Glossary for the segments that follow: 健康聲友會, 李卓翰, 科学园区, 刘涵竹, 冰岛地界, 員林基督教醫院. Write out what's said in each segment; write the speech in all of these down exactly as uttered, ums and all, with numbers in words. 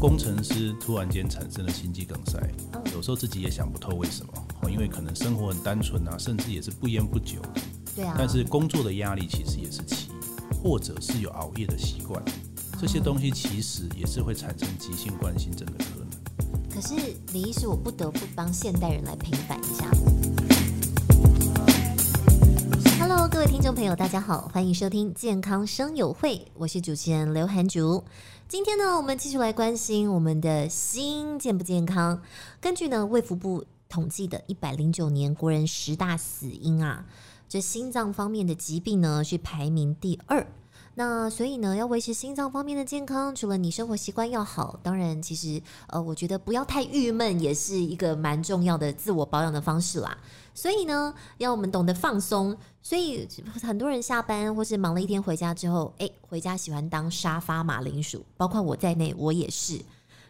工程师突然间产生了心肌梗塞，有时候自己也想不透为什么，因为可能生活很单纯啊，甚至也是不烟不酒的，对啊，但是工作的压力其实也是其一，或者是有熬夜的习惯，这些东西其实也是会产生急性冠心症的可能。可是李医师，我不得不帮现代人来平反一下。Hello， 各位听众朋友，大家好，欢迎收听健康声友会，我是主持人刘涵竹。今天呢，我们继续来关心我们的心健不健康。根据呢卫福部统计的一百零九年国人十大死因啊，这心脏方面的疾病呢是排名第二。那所以呢，要维持心脏方面的健康，除了你生活习惯要好，当然其实呃，我觉得不要太郁闷，也是一个蛮重要的自我保养的方式啦。所以呢，要我们懂得放松。所以很多人下班或是忙了一天回家之后，哎，回家喜欢当沙发马铃薯，包括我在内，我也是。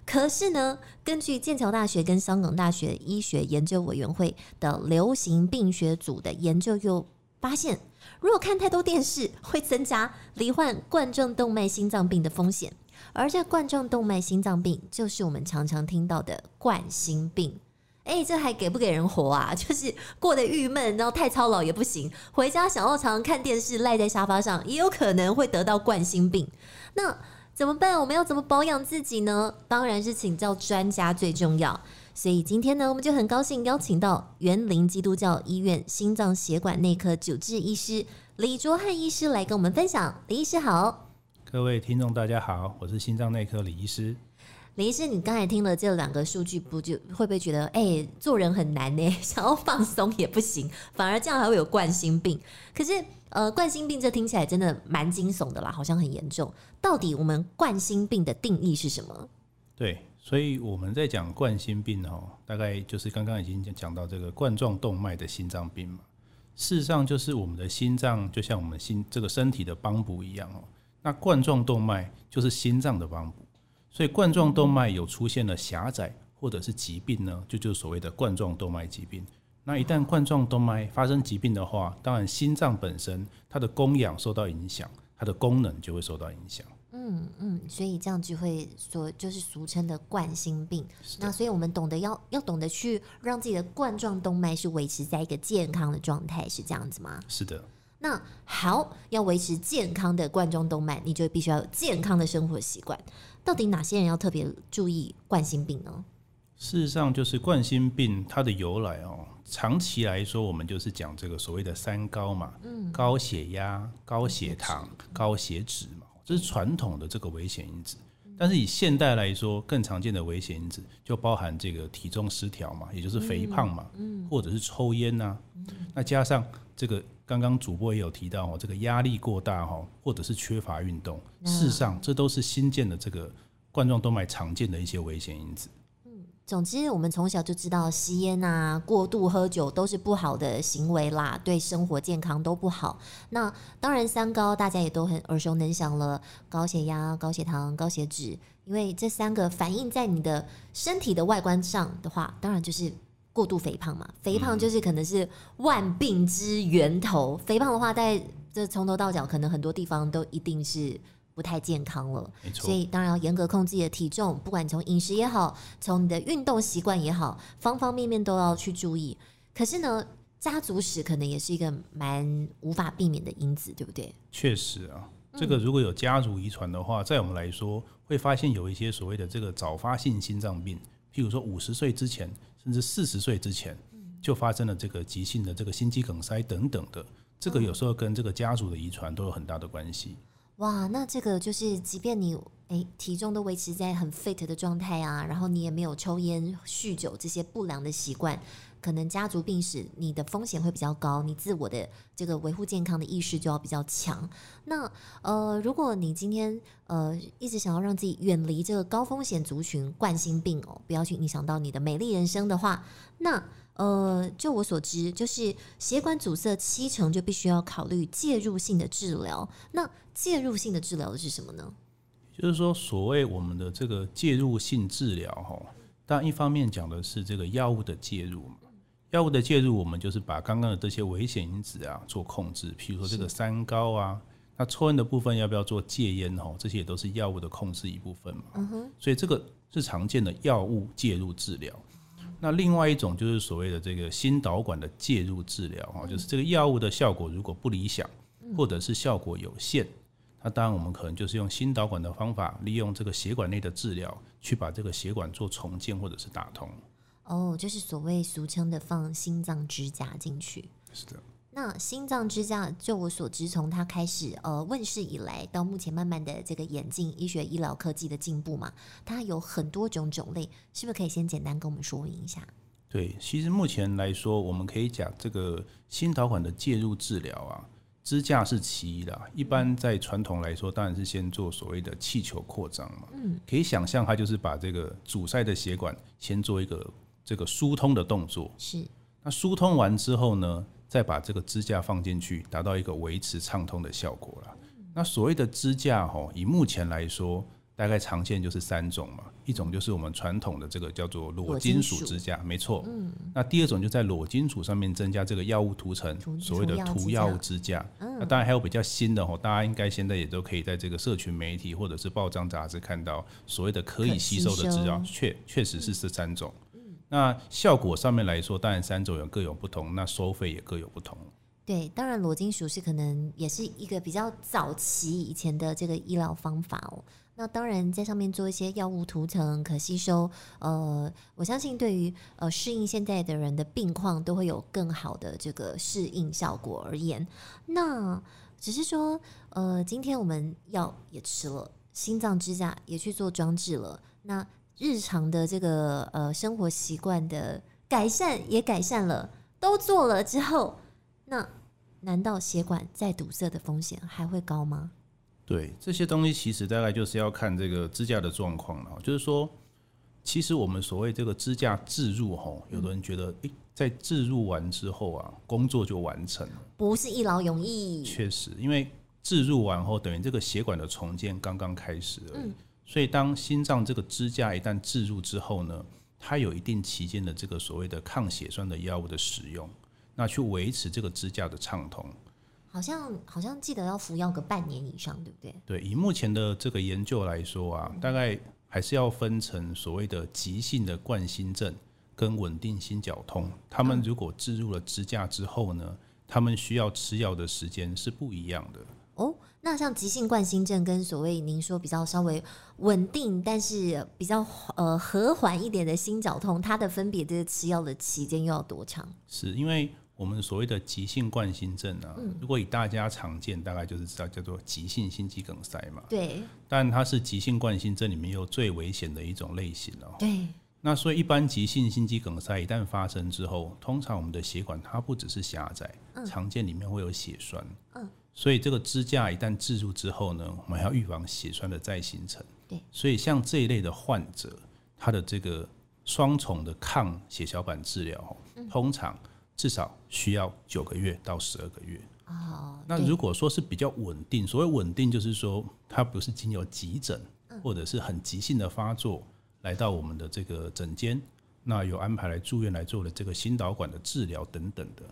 可是呢，根据剑桥大学跟香港大学医学研究委员会的流行病学组的研究又发现，如果看太多电视，会增加罹患冠状动脉心脏病的风险。而这冠状动脉心脏病，就是我们常常听到的冠心病。哎，这还给不给人活啊？就是过得郁闷，然后太操劳也不行，回家想要常常看电视，赖在沙发上，也有可能会得到冠心病。那怎么办？我们要怎么保养自己呢？当然是请教专家最重要。所以今天呢，我们就很高兴邀请到园林基督教医院心脏血管内科主治医师李卓翰医师来跟我们分享。李医师好。各位听众大家好，我是心脏内科李医师。李医师，你刚才听了这两个数据，不就会不会觉得，哎、欸，做人很难呢、欸？想要放松也不行，反而这样还会有冠心病。可是，呃，冠心病这听起来真的蛮惊悚的啦，好像很严重。到底我们冠心病的定义是什么？对。所以我们在讲冠心病、哦、大概就是刚刚已经讲到这个冠状动脉的心脏病嘛。事实上就是我们的心脏就像我们心这个身体的帮补一样、哦、那冠状动脉就是心脏的帮补，所以冠状动脉有出现了狭窄或者是疾病呢，就就是所谓的冠状动脉疾病。那一旦冠状动脉发生疾病的话，当然心脏本身它的供氧受到影响，它的功能就会受到影响。嗯嗯，所以这样就会所就是俗称的冠心病。那所以我们懂得要要懂得去让自己的冠状动脉是维持在一个健康的状态，是这样子吗？是的。那好，要维持健康的冠状动脉，你就必须要有健康的生活习惯。到底哪些人要特别注意冠心病呢？事实上就是冠心病它的由来哦，长期来说我们就是讲这个所谓的三高嘛、嗯、高血压、高血糖、嗯、高血脂嘛，这是传统的这个危险因子。但是以现代来说，更常见的危险因子就包含这个体重失调嘛，也就是肥胖嘛，嗯嗯、或者是抽烟啊、嗯、那加上这个刚刚主播也有提到、哦、这个压力过大、哦、或者是缺乏运动、嗯、事实上这都是新建的这个冠状动脉常见的一些危险因子。总之我们从小就知道吸烟啊、过度喝酒都是不好的行为啦，对生活健康都不好。那当然三高大家也都很耳熟能详了，高血压、高血糖、高血脂，因为这三个反映在你的身体的外观上的话，当然就是过度肥胖嘛。肥胖就是可能是万病之源头，肥胖的话在这从头到脚可能很多地方都一定是不太健康了，所以当然要严格控制你的体重，不管从饮食也好，从你的运动习惯也好，方方面面都要去注意。可是呢，家族史可能也是一个蛮无法避免的因子，对不对？确实啊，这个如果有家族遗传的话，在我们来说会发现有一些所谓的这个早发性心脏病，譬如说五十岁之前，甚至四十岁之前就发生了这个急性的这个心肌梗塞等等的，这个有时候跟这个家族的遗传都有很大的关系。哇，那这个就是即便你、欸、体重都维持在很 fit 的状态啊，然后你也没有抽烟、酗酒这些不良的习惯，可能家族病史你的风险会比较高，你自我的这个维护健康的意识就要比较强。那呃，如果你今天呃一直想要让自己远离这个高风险族群冠心病哦，不要去影响到你的美丽人生的话，那呃，就我所知，就是血管阻塞七成就必须要考虑介入性的治疗。那介入性的治疗是什么呢？就是说，所谓我们的这个介入性治疗，当然一方面讲的是这个药物的介入嘛。药物的介入，我们就是把刚刚的这些危险因子啊做控制，譬如说这个三高啊，那抽烟的部分要不要做戒烟，这些也都是药物的控制一部分嘛、嗯、所以这个是常见的药物介入治疗。那另外一种就是所谓的这个心导管的介入治疗，就是这个药物的效果如果不理想或者是效果有限，那当然我们可能就是用心导管的方法，利用这个血管内的治疗去把这个血管做重建或者是打通。哦，就是所谓俗称的放心脏支架进去。是的。那心脏支架就我所知，从它开始呃问世以来到目前慢慢的这个演进，医学医疗科技的进步嘛，它有很多种种类，是不是可以先简单跟我们说明一下？对，其实目前来说我们可以讲这个心导管的介入治疗啊，支架是其一啦，一般在传统来说当然是先做所谓的气球扩张嘛、嗯、可以想象它就是把这个阻塞的血管先做一个这个疏通的动作，是，那疏通完之后呢，再把这个支架放进去，达到一个维持畅通的效果啦、嗯、那所谓的支架、哦、以目前来说大概常见就是三种嘛，一种就是我们传统的这个叫做裸金属支架，没错、嗯、那第二种就在裸金属上面增加这个药物涂层，所谓的涂药支架、嗯、那当然还有比较新的、哦、大家应该现在也都可以在这个社群媒体或者是报章杂志看到所谓的可以吸收的支架，确确实是这三种、嗯，那效果上面来说当然三种有各有不同，那收费也各有不同。对，当然裸金属是可能也是一个比较早期以前的这个医疗方法哦。那当然在上面做一些药物涂层可吸收，呃，我相信对于呃适应现在的人的病况都会有更好的这个适应效果而言。那只是说呃，今天我们药也吃了，心脏支架也去做装置了，那日常的这个呃生活习惯的改善也改善了，都做了之后，那难道血管再堵塞的风险还会高吗？对，这些东西其实大概就是要看这个支架的状况了。就是说，其实我们所谓这个支架置入吼，有的人觉得，诶，在置入完之后啊，工作就完成了，不是一劳永逸。确实，因为置入完后，等于这个血管的重建刚刚开始而已。嗯，所以当心脏这个支架一旦置入之后呢，它有一定期间的这个所谓的抗血栓的药物的使用，那去维持这个支架的畅通，好像好像记得要服药个半年以上，对不对？对，以目前的这个研究来说啊，大概还是要分成所谓的急性的冠心症跟稳定心绞痛，他们如果置入了支架之后呢，他们需要吃药的时间是不一样的哦。那像急性冠心症跟所谓您说比较稍微稳定但是比较呃和缓一点的心绞痛，它的分别就是吃药的期间又要多长？是因为我们所谓的急性冠心症啊、嗯、如果以大家常见大概就是知道叫做急性心肌梗塞嘛，对，但它是急性冠心症里面又最危险的一种类型了、哦、对，那所以一般急性心肌梗塞一旦发生之后，通常我们的血管它不只是狭窄、嗯、常见里面会有血栓，嗯，所以这个支架一旦置入之后呢，我们还要预防血栓的再形成。对，所以像这一类的患者，他的这个双重的抗血小板治疗、嗯、通常至少需要九个月到十二个月、哦、那如果说是比较稳定，所谓稳定就是说它不是经由急诊、嗯、或者是很急性的发作来到我们的这个诊间，那有安排来住院来做的这个心导管的治疗等等的，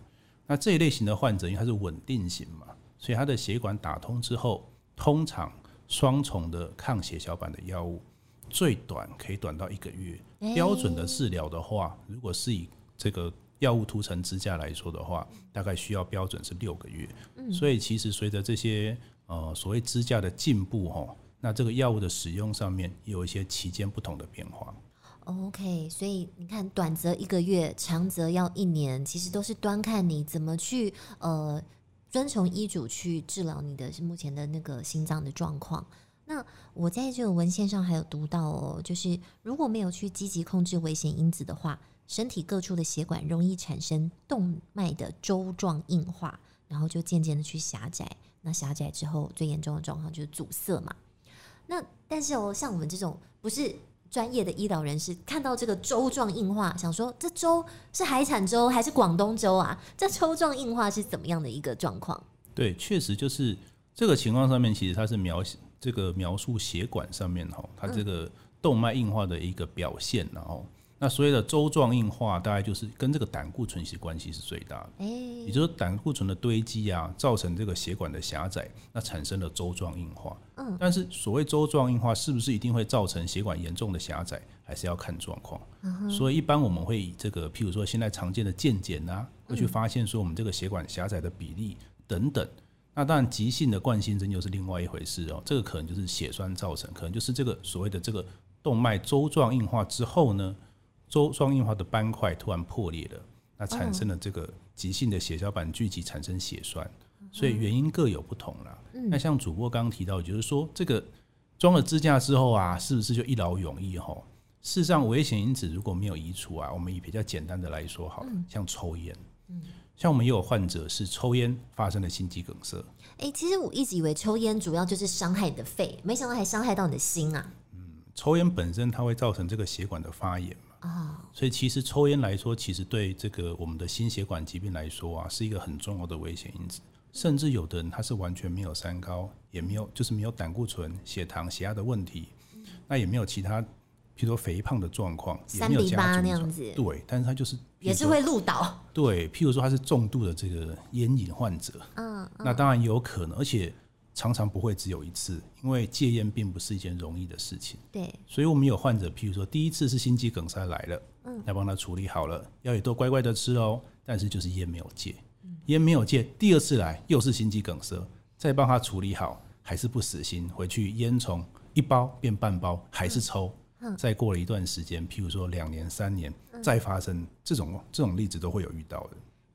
那这一类型的患者因为它是稳定型嘛，所以它的血管打通之后，通常双重的抗血小板的药物最短可以短到一个月、欸、标准的治疗的话，如果是以这个药物涂层支架来说的话，大概需要标准是六个月、嗯、所以其实随着这些、呃、所谓支架的进步、哦、那这个药物的使用上面也有一些期间不同的变化。 OK， 所以你看短则一个月，长则要一年，其实都是端看你怎么去呃遵从医嘱去治疗你的目前的那个心脏的状况。那我在这个文献上还有读到哦，就是如果没有去积极控制危险因子的话，身体各处的血管容易产生动脉的粥状硬化，然后就渐渐的去狭窄，那狭窄之后最严重的状况就是阻塞嘛。那但是哦，像我们这种不是专业的医疗人士看到这个粥状硬化，想说这粥是海产粥还是广东粥啊？这粥状硬化是怎么样的一个状况？对，确实就是这个情况上面，其实它是描这个描述血管上面它这个动脉硬化的一个表现，然后那所谓的粥状硬化大概就是跟这个胆固醇其实关系是最大的，也就是胆固醇的堆积啊，造成这个血管的狭窄，那产生了粥状硬化。但是所谓粥状硬化是不是一定会造成血管严重的狭窄，还是要看状况。所以一般我们会以这个譬如说现在常见的健检啊，会去发现说我们这个血管狭窄的比例等等。那当然急性的冠心症又是另外一回事哦，这个可能就是血栓造成，可能就是这个所谓的这个动脉粥状硬化之后呢，粥状硬化的斑块突然破裂了，那产生了这个急性的血小板聚集，产生血栓，所以原因各有不同啦。嗯、那像主播刚刚提到，就是说这个装了支架之后啊，是不是就一劳永逸吼？事实上，危险因子如果没有移除啊，我们以比较简单的来说好了，嗯、像抽烟，嗯、像我们也有患者是抽烟发生了心肌梗塞。欸、其实我一直以为抽烟主要就是伤害你的肺，没想到还伤害到你的心啊。嗯，抽烟本身它会造成这个血管的发炎。所以其实抽烟来说，其实对这个我们的心血管疾病来说啊，是一个很重要的危险因子。甚至有的人他是完全没有三高，也没有就是没有胆固醇、血糖、血压的问题，那也没有其他，譬如说肥胖的状况，也没有家族那样子。对，但是他就是也是会路倒。对，譬如说他是重度的这个烟瘾患者，嗯嗯，那当然有可能，而且常常不会只有一次，因为戒烟并不是一件容易的事情。对，所以我们有患者，譬如说第一次是心肌梗塞来了，嗯，要帮他处理好了，药也都乖乖的吃哦，但是就是烟没有戒，烟没有戒，第二次来又是心肌梗塞，再帮他处理好，还是不死心，回去烟从一包变半包，还是抽，嗯嗯，再过了一段时间，譬如说两年三年，再发生这种这种例子都会有遇到的。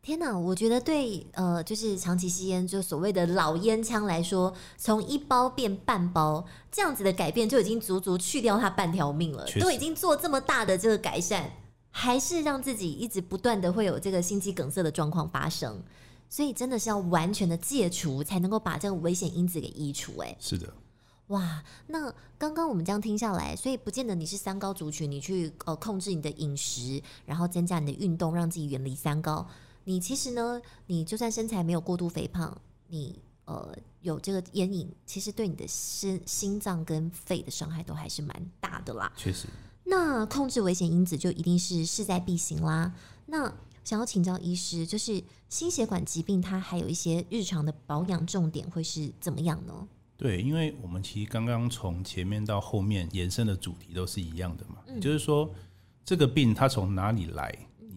天哪，我觉得对呃，就是长期吸烟，就所谓的老烟枪来说，从一包变半包这样子的改变，就已经足足去掉他半条命了。都已经做这么大的这个改善，还是让自己一直不断的会有这个心肌梗塞的状况发生，所以真的是要完全的戒除，才能够把这个危险因子给移除。哎，是的。哇，那刚刚我们这样听下来，所以不见得你是三高族群，你去呃控制你的饮食，然后增加你的运动，让自己远离三高。你其实呢，你就算身材没有过度肥胖，你呃有这个烟瘾，其实对你的心心脏跟肺的伤害都还是蛮大的啦。确实。那控制危险因子就一定是势在必行啦。那想要请教医师，就是心血管疾病它还有一些日常的保养重点会是怎么样呢？对，因为我们其实刚刚从前面到后面延伸的主题都是一样的嘛，嗯、也就是说这个病它从哪里来，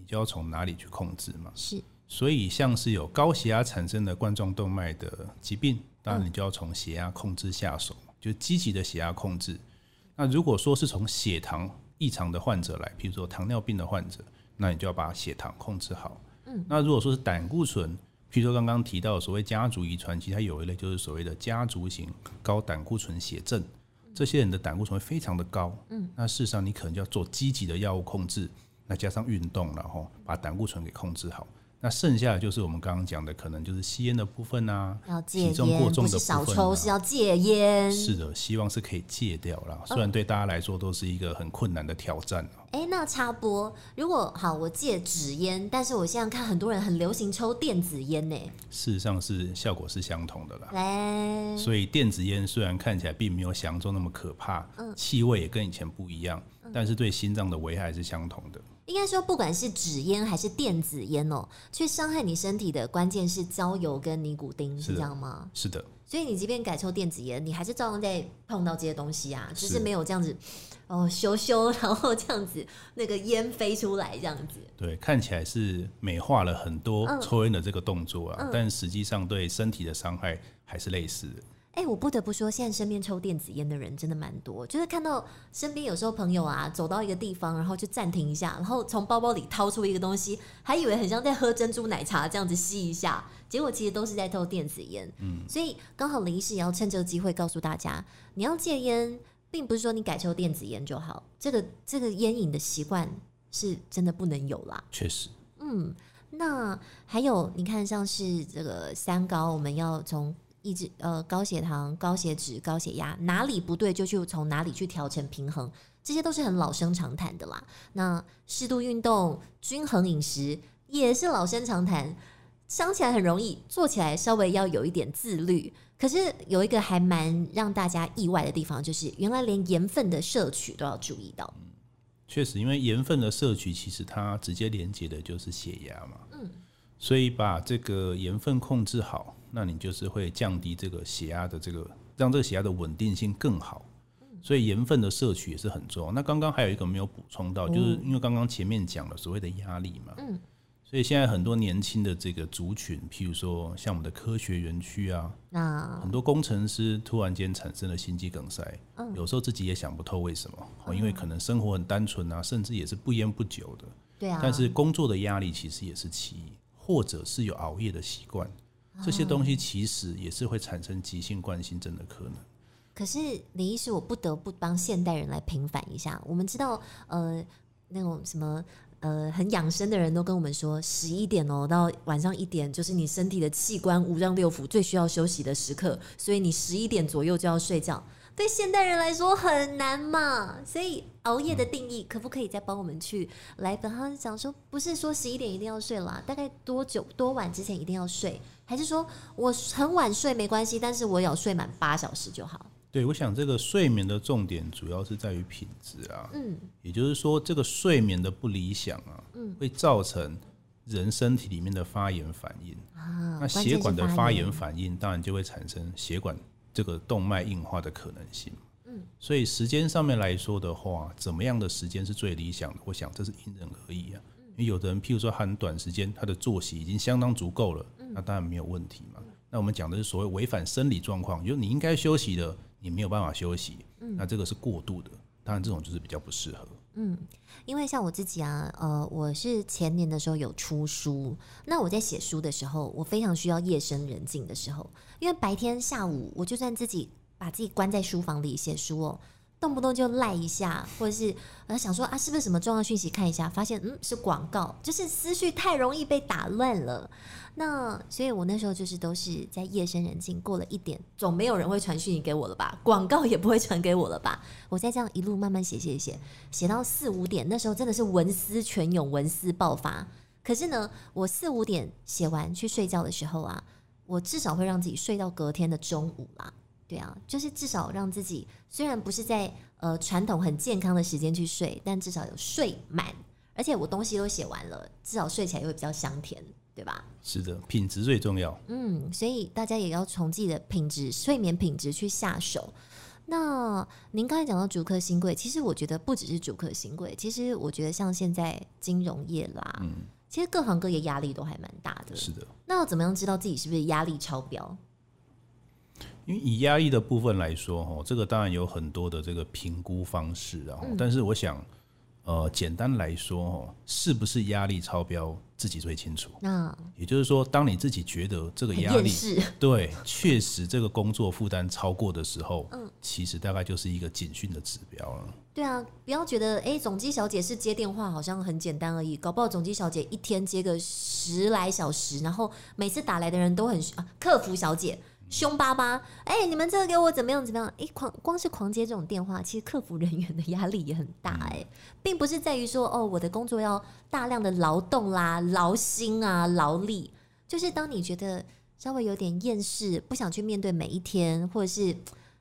就要从哪里去控制嘛？是，所以像是有高血压产生的冠状动脉的疾病，当然你就要从血压控制下手，嗯、就是积极的血压控制。那如果说是从血糖异常的患者来，譬如说糖尿病的患者，那你就要把血糖控制好。嗯、那如果说是胆固醇，譬如说刚刚提到的所谓家族遗传，其实它有一类就是所谓的家族型高胆固醇血症，这些人的胆固醇非常的高。嗯、那事实上你可能就要做积极的药物控制。那加上运动，然后把胆固醇给控制好。那剩下的就是我们刚刚讲的，可能就是吸烟的部分啊，要戒烟，体重过重的部分啊，不是少抽，是要戒烟。是的，希望是可以戒掉啦。哦、虽然对大家来说都是一个很困难的挑战。哎、欸，那插播，如果好，我戒纸烟，但是我现在看很多人很流行抽电子烟呢。事实上是效果是相同的啦。欸、所以电子烟虽然看起来并没有想象中那么可怕，气、嗯、味也跟以前不一样，嗯、但是对心脏的危害是相同的。应该说不管是纸烟还是电子烟哦，去伤害你身体的关键是焦油跟尼古丁，是这样吗？是的，所以你即便改抽电子烟，你还是照样在碰到这些东西啊，只是没有这样子哦咻咻，然后这样子那个烟飞出来这样子。对，看起来是美化了很多抽烟的这个动作啊，嗯嗯、但实际上对身体的伤害还是类似的。欸、我不得不说，现在身边抽电子烟的人真的蛮多，就是看到身边有时候朋友啊，走到一个地方，然后就暂停一下，然后从包包里掏出一个东西，还以为很像在喝珍珠奶茶这样子吸一下，结果其实都是在抽电子烟。嗯，所以刚好林医师也要趁这个机会告诉大家，你要戒烟，并不是说你改抽电子烟就好，这个这个烟瘾的习惯是真的不能有啦。确实，嗯，那还有你看，像是这个三高，我们要从一直呃高血糖、高血脂、高血压，哪里不对就去从哪里去调成平衡，这些都是很老生常谈的啦。那适度运动、均衡饮食也是老生常谈，想起来很容易，做起来稍微要有一点自律。可是有一个还蛮让大家意外的地方，就是原来连盐分的摄取都要注意到。确实，因为盐分的摄取其实它直接连接的就是血压嘛，嗯，所以把这个盐分控制好，那你就是会降低这个血压的这个，让这个血压的稳定性更好。所以盐分的摄取也是很重要。那刚刚还有一个没有补充到，就是因为刚刚前面讲了所谓的压力嘛，嗯，所以现在很多年轻的这个族群，譬如说像我们的科学园区啊，哦、很多工程师突然间产生了心肌梗塞，嗯、有时候自己也想不透为什么，嗯、因为可能生活很单纯啊，甚至也是不烟不酒的，对啊，但是工作的压力其实也是其一，或者是有熬夜的习惯，这些东西其实也是会产生急性冠心症的可能。可是李医师，我不得不帮现代人来平反一下。我们知道，呃，那种什么，呃，很养生的人都跟我们说，十一点哦到晚上一点，就是你身体的器官五脏六腑最需要休息的时刻，所以你十一点左右就要睡觉。对现代人来说很难嘛，所以熬夜的定义可不可以再帮我们去来本行讲说，不是说十一点一定要睡啦，大概多久多晚之前一定要睡，还是说我很晚睡没关系，但是我要睡满八小时就好？对，我想这个睡眠的重点主要是在于品质啊，嗯，也就是说这个睡眠的不理想啊，嗯，会造成人身体里面的发炎反应啊，那血管的发炎反应当然就会产生血管这个动脉硬化的可能性，嗯，所以时间上面来说的话，怎么样的时间是最理想的？我想这是因人而异啊，因为有的人譬如说很短时间他的作息已经相当足够了，那当然没有问题嘛。那我们讲的是所谓违反生理状况，就是你应该休息的你没有办法休息，嗯，那这个是过度的，当然这种就是比较不适合。嗯，因为像我自己啊，呃，我是前年的时候有出书，那我在写书的时候，我非常需要夜深人静的时候，因为白天下午我就算自己把自己关在书房里写书哦，动不动就赖一下，或者是呃想说啊是不是什么重要讯息看一下，发现嗯是广告，就是思绪太容易被打乱了。那所以我那时候就是都是在夜深人静过了一点，总没有人会传讯息给我了吧，广告也不会传给我了吧，我再这样一路慢慢写写写写到四五点，那时候真的是文思泉涌，文思爆发。可是呢，我四五点写完去睡觉的时候啊，我至少会让自己睡到隔天的中午啦，对啊，就是至少让自己虽然不是在呃传统很健康的时间去睡，但至少有睡满，而且我东西都写完了，至少睡起来会比较香甜，对吧？是的，品质最重要。嗯，所以大家也要从自己的品质、睡眠品质去下手。那您刚才讲到竹科新贵，其实我觉得不只是竹科新贵，其实我觉得像现在金融业啦，嗯，其实各行各业压力都还蛮大的。是的。那要怎么样知道自己是不是压力超标？因为以压力的部分来说，这个当然有很多的这个评估方式，嗯，但是我想，呃，简单来说，是不是压力超标自己最清楚。哦，也就是说，当你自己觉得这个压力对确实这个工作负担超过的时候，嗯，其实大概就是一个警讯的指标了。对啊，不要觉得哎，总机小姐是接电话好像很简单而已，搞不好总机小姐一天接个十来小时，然后每次打来的人都很，啊，客服小姐。凶巴巴，哎、欸，你们这个给我怎么样怎么样？哎、欸，光光是狂接这种电话，其实客服人员的压力也很大，哎、欸，并不是在于说哦，我的工作要大量的劳动啦、劳心啊、劳力，就是当你觉得稍微有点厌世，不想去面对每一天，或者是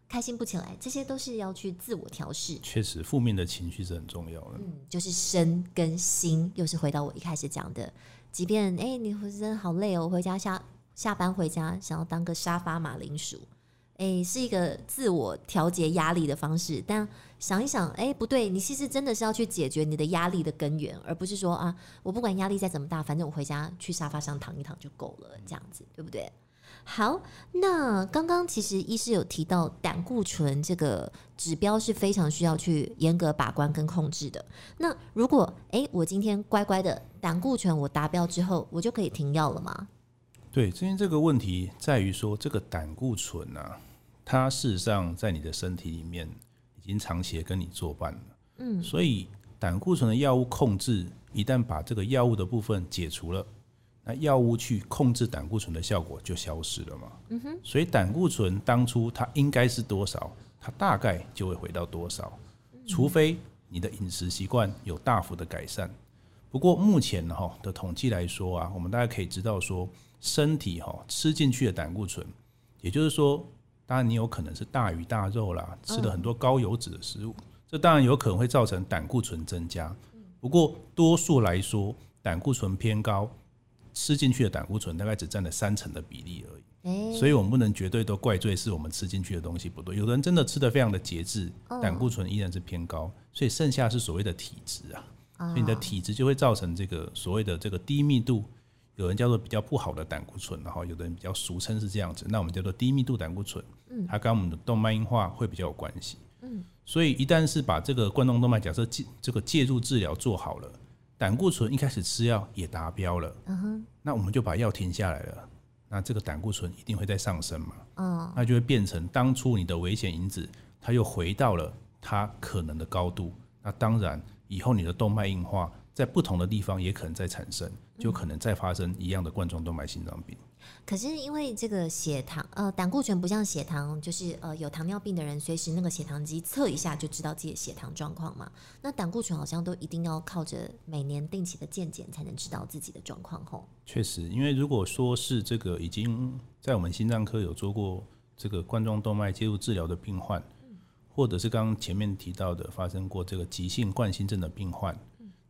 开心不起来，这些都是要去自我调试。确实，负面的情绪是很重要的。嗯，就是身跟心，又是回到我一开始讲的，即便哎、欸，你真的好累哦，我回家下。下班回家想要当个沙发马铃薯，欸，是一个自我调节压力的方式，但想一想，欸，不对，你其实真的是要去解决你的压力的根源，而不是说啊，我不管压力再怎么大，反正我回家去沙发上躺一躺就够了，这样子对不对？好，那刚刚其实医师有提到胆固醇这个指标是非常需要去严格把关跟控制的。那如果欸，我今天乖乖的胆固醇我达标之后，我就可以停药了吗？对，今天这个问题在于说，这个胆固醇啊，它事实上在你的身体里面已经长期跟你作伴了，嗯，所以胆固醇的药物控制，一旦把这个药物的部分解除了，那药物去控制胆固醇的效果就消失了嘛，嗯哼，所以胆固醇当初它应该是多少，它大概就会回到多少，除非你的饮食习惯有大幅的改善。不过目前的统计来说啊，我们大概可以知道说，身体吃进去的胆固醇，也就是说，当然你有可能是大鱼大肉啦，吃了很多高油脂的食物，嗯，这当然有可能会造成胆固醇增加，不过多数来说胆固醇偏高吃进去的胆固醇大概只占了三成的比例而已，欸、所以我们不能绝对都怪罪是我们吃进去的东西不对，有的人真的吃得非常的节制，胆固醇依然是偏高，所以剩下是所谓的体质啊，哦、所以你的体质就会造成这个所谓的这个低密度，有人叫做比较不好的胆固醇，然后有的人比较俗称是这样子，那我们叫做低密度胆固醇，嗯、它跟我们的动脉硬化会比较有关系，嗯、所以一旦是把这个冠状动脉假设这个介入治疗做好了，胆固醇一开始吃药也达标了，嗯、那我们就把药停下来了，那这个胆固醇一定会再上升嘛，哦、那就会变成当初你的危险因子它又回到了它可能的高度，那当然以后你的动脉硬化在不同的地方也可能再产生，就可能再发生一样的冠状动脉心脏病。可是因为这个血糖呃胆固醇不像血糖，就是呃有糖尿病的人随时那个血糖机测一下就知道自己的血糖状况嘛，那胆固醇好像都一定要靠着每年定期的健检才能知道自己的状况吼。确实，因为如果说是这个已经在我们心脏科有做过这个冠状动脉介入治疗的病患，或者是刚刚前面提到的发生过这个急性冠心症的病患，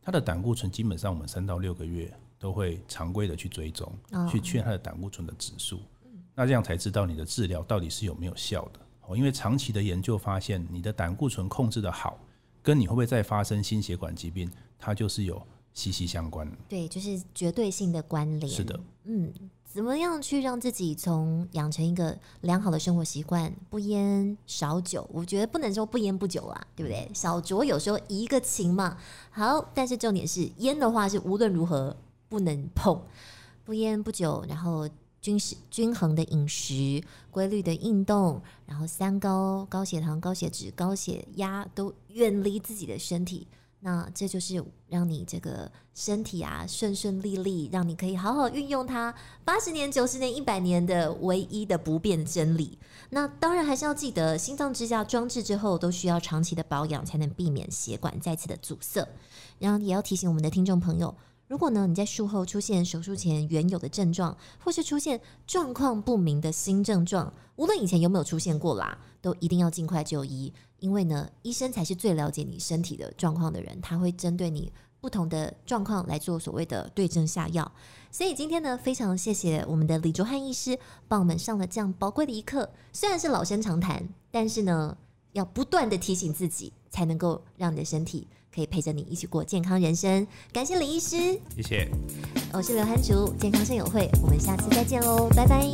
它的胆固醇基本上我们三到六个月都会常规的去追踪，哦、去确认它的胆固醇的指数，嗯、那这样才知道你的治疗到底是有没有效的，哦、因为长期的研究发现你的胆固醇控制的好跟你会不会再发生心血管疾病它就是有息息相关，对，就是绝对性的关联。是的，嗯，怎么样去让自己从养成一个良好的生活习惯，不烟少酒，我觉得不能说不烟不酒啊，对不对？少酌有时候一个情嘛，好，但是重点是烟的话是无论如何不能碰，不烟不酒，然后均食均衡的饮食，规律的运动，然后三高，高血糖、高血脂、高血压都远离自己的身体，那这就是让你这个身体啊顺顺利利，让你可以好好运用它八十年、九十年、一百年的唯一的不变真理。那当然还是要记得，心脏支架装置之后都需要长期的保养，才能避免血管再次的阻塞。然后也要提醒我们的听众朋友，如果呢你在术后出现手术前原有的症状，或是出现状况不明的新症状，无论以前有没有出现过啦，都一定要尽快就医，因为呢医生才是最了解你身体的状况的人，他会针对你不同的状况来做所谓的对症下药。所以今天呢非常谢谢我们的李卓翰医师帮我们上了这样宝贵的一课，虽然是老生常谈，但是呢要不断的提醒自己，才能够让你的身体可以陪着你一起过健康人生。感谢李医师，谢谢。我是刘涵竹，健康生友会，我们下次再见喽，拜拜。